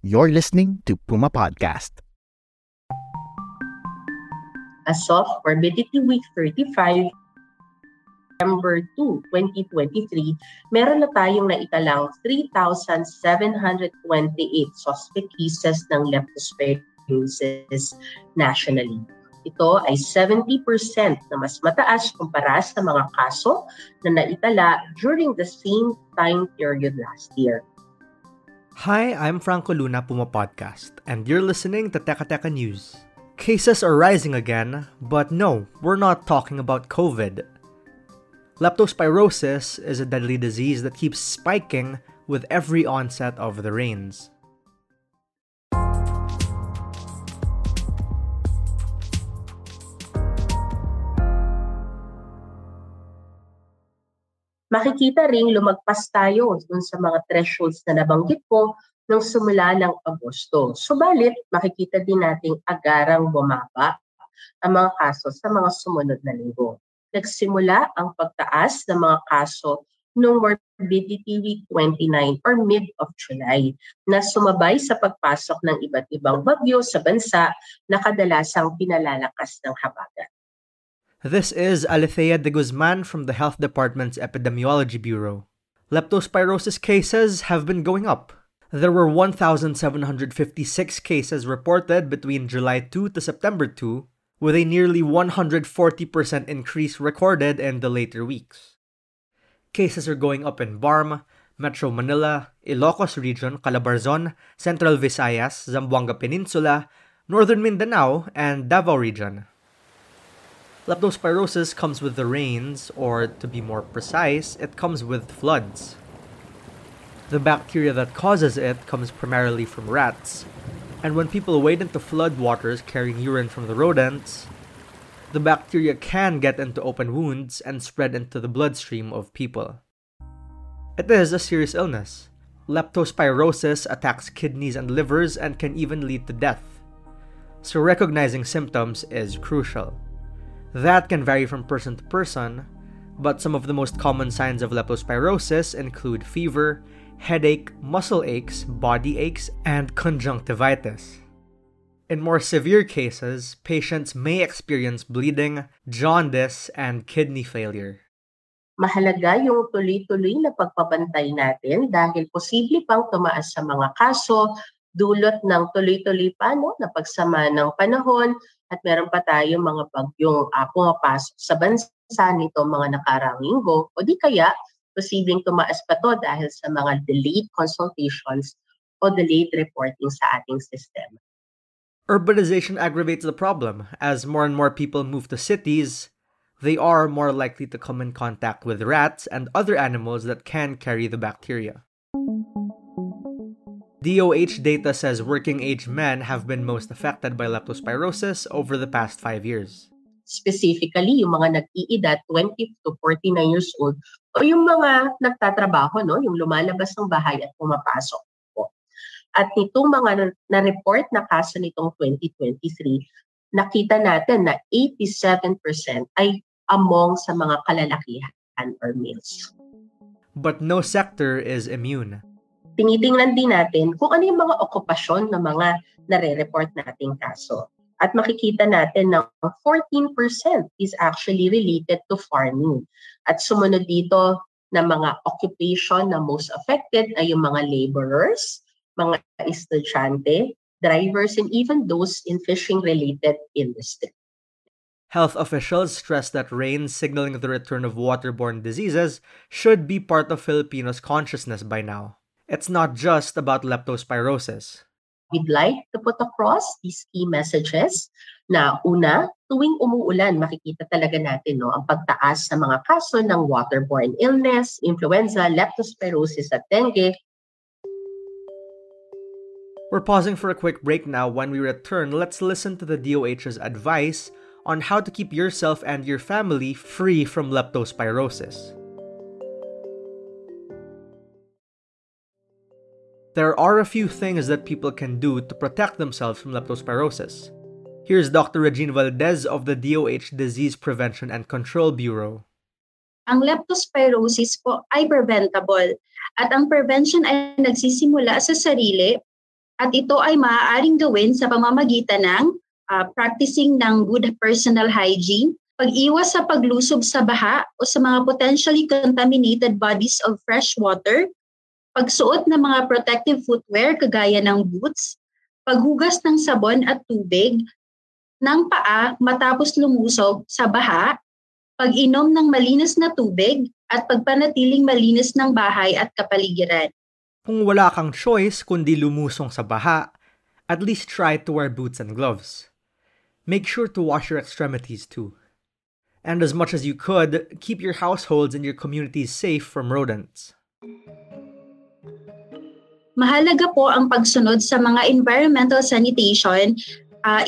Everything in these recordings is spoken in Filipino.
You're listening to Puma Podcast. As of Morbidity Week 35, November 2, 2023, meron na tayong naitalang 3,728 suspect cases ng leptospirosis nationally. Ito ay 70% na mas mataas kumpara sa mga kaso na naitala during the same time period last year. Hi, I'm Franco Luna, Puma Podcast, and you're listening to Teka Teka News. Cases are rising again, but no, we're not talking about COVID. Leptospirosis is a deadly disease that keeps spiking with every onset of the rains. Makikita ring lumagpas tayo dun sa mga thresholds na nabanggit ko nung simula ng Agosto. Subalit, makikita din nating agarang bumaba ang mga kaso sa mga sumunod na linggo. Nagsimula ang pagtaas ng mga kaso noong Morbidity Week 29 or mid of July na sumabay sa pagpasok ng iba't ibang bagyo sa bansa na kadalasang pinalalakas ng habagat. This is Alethea de Guzman from the Health Department's Epidemiology Bureau. Leptospirosis cases have been going up. There were 1,756 cases reported between July 2 to September 2, with a nearly 140% increase recorded in the later weeks. Cases are going up in Barm, Metro Manila, Ilocos Region, Calabarzon, Central Visayas, Zamboanga Peninsula, Northern Mindanao, and Davao Region. Leptospirosis comes with the rains, or to be more precise, it comes with floods. The bacteria that causes it comes primarily from rats, and when people wade into flood waters carrying urine from the rodents, the bacteria can get into open wounds and spread into the bloodstream of people. It is a serious illness. Leptospirosis attacks kidneys and livers and can even lead to death. So recognizing symptoms is crucial. That can vary from person to person, but some of the most common signs of leptospirosis include fever, headache, muscle aches, body aches, and conjunctivitis. In more severe cases, patients may experience bleeding, jaundice, and kidney failure. Mahalaga yung tuloy-tuloy na pagpapantay natin dahil posible pang tumaas sa mga kaso dulot ng tuloy-tuloy pa na pagsama ng panahon at meron pa tayong mga bagyong pumapasok sa bansa nito mga nakaraang linggo o di kaya posibleng tumaas pa to dahil sa mga delayed consultations o delayed reporting sa ating sistema. Urbanization aggravates the problem. As more and more people move to cities, they are more likely to come in contact with rats and other animals that can carry the bacteria. DOH data says working-age men have been most affected by leptospirosis over the past 5 years. Specifically, yung mga nag-iedad 20 to 49 years old o yung mga nagtatrabaho, yung lumalabas ng bahay at pumapasok po. At nitong mga na-report na kaso nitong 2023, nakita natin na 87% ay among sa mga kalalakihan or males. But no sector is immune. Tinitingnan din natin kung ano yung mga okupasyon ng mga nare-report nating kaso. At makikita natin na 14% is actually related to farming. At sumunod dito na mga occupation na most affected ay yung mga laborers, mga estudyante, drivers, and even those in fishing-related industry. Health officials stress that rain signaling the return of waterborne diseases should be part of Filipinos' consciousness by now. It's not just about leptospirosis. we'd like to put across these key messages na una, tuwing umuulan, makikita talaga natin ang pagtaas sa mga kaso ng waterborne illness, influenza, leptospirosis at dengue. We're pausing for a quick break now. When we return, let's listen to the DOH's advice on how to keep yourself and your family free from leptospirosis. There are a few things that people can do to protect themselves from leptospirosis. Here's Dr. Regine Valdez of the DOH Disease Prevention and Control Bureau. Ang leptospirosis po ay preventable at ang prevention ay nagsisimula sa sarili. At ito ay maaaring gawin sa pamamagitan ng practicing ng good personal hygiene, pag-iwas sa paglusob sa baha o sa mga potentially contaminated bodies of fresh water, pagsuot ng mga protective footwear kagaya ng boots, paghugas ng sabon at tubig, ng paa matapos lumusob sa baha, pag-inom ng malinis na tubig at pagpanatiling malinis ng bahay at kapaligiran. Kung wala kang choice kundi lumusong sa baha, at least try to wear boots and gloves. Make sure to wash your extremities too. And as much as you could, keep your households and your communities safe from rodents. Mahalaga po ang pagsunod sa mga environmental sanitation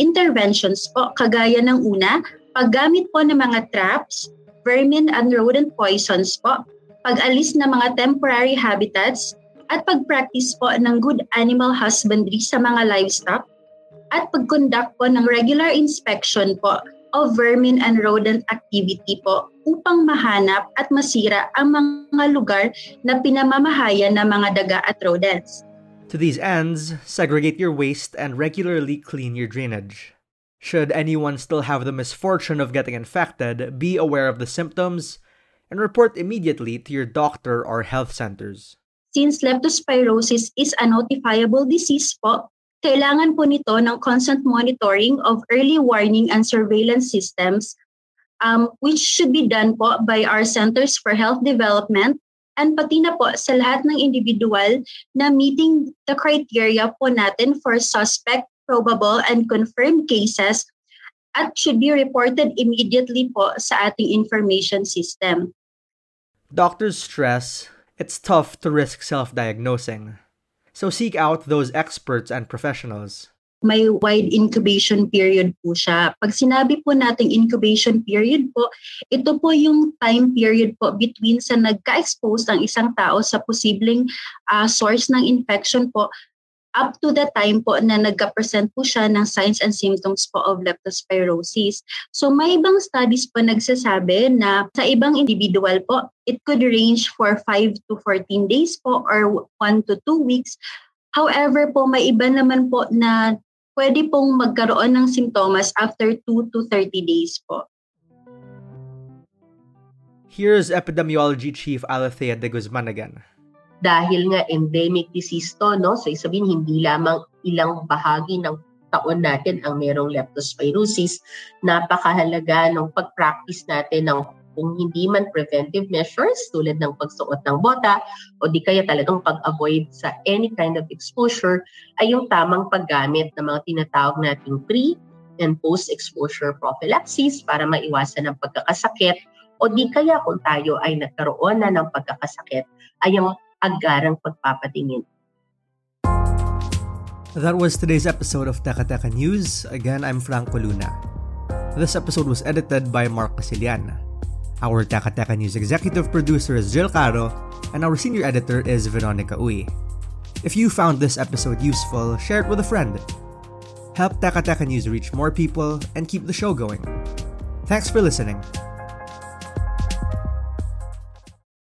interventions po, kagaya ng una, paggamit po ng mga traps, vermin and rodent poisons po, pag-alis ng mga temporary habitats, at pag-practice po ng good animal husbandry sa mga livestock at pag-conduct po ng regular inspection po of vermin and rodent activity po upang mahanap at masira ang mga lugar na pinamamahayan ng mga daga at rodents. To these ends, segregate your waste and regularly clean your drainage. Should anyone still have the misfortune of getting infected, be aware of the symptoms and report immediately to your doctor or health centers. Since leptospirosis is a notifiable disease po, kailangan po nito ng constant monitoring of early warning and surveillance systems, which should be done po by our Centers for Health Development and pati na po sa lahat ng individual na meeting the criteria po natin for suspect, probable, and confirmed cases at should be reported immediately po sa ating information system. Doctors stress, it's tough to risk self-diagnosing. So seek out those experts and professionals. May wide incubation period po siya. Pag sinabi po nating incubation period po, ito po yung time period po between sa nagka-expose ang isang tao sa posibleng source ng infection po up to the time po na nagka-present po siya ng signs and symptoms po of leptospirosis. So may ibang studies po nagsasabi na sa ibang individual po, it could range for 5 to 14 days po or 1 to 2 weeks. However po, may iba naman po na pwede pong magkaroon ng simptomas after 2 to 30 days po. Here's Epidemiology Chief Alethea de Guzman again. Dahil nga endemic disease to, no? So isabihin, hindi lamang ilang bahagi ng taon natin ang merong leptospirosis. Napakahalaga ng pag-practice natin ng kung hindi man preventive measures tulad ng pagsuot ng bota o di kaya talagang pag-avoid sa any kind of exposure ay yung tamang paggamit ng mga tinatawag nating pre- and post-exposure prophylaxis para maiwasan ang pagkakasakit o di kaya kung tayo ay nagkaroon na ng pagkakasakit ay yung agarang pagpapatingin. That was today's episode of Teka Teka News. Again, I'm Franco Luna. This episode was edited by Mark Casillana. Our Teka Teka News executive producer is Jill Caro, and our senior editor is Veronica Uy. If you found this episode useful, share it with a friend. Help Teka Teka News reach more people and keep the show going. Thanks for listening.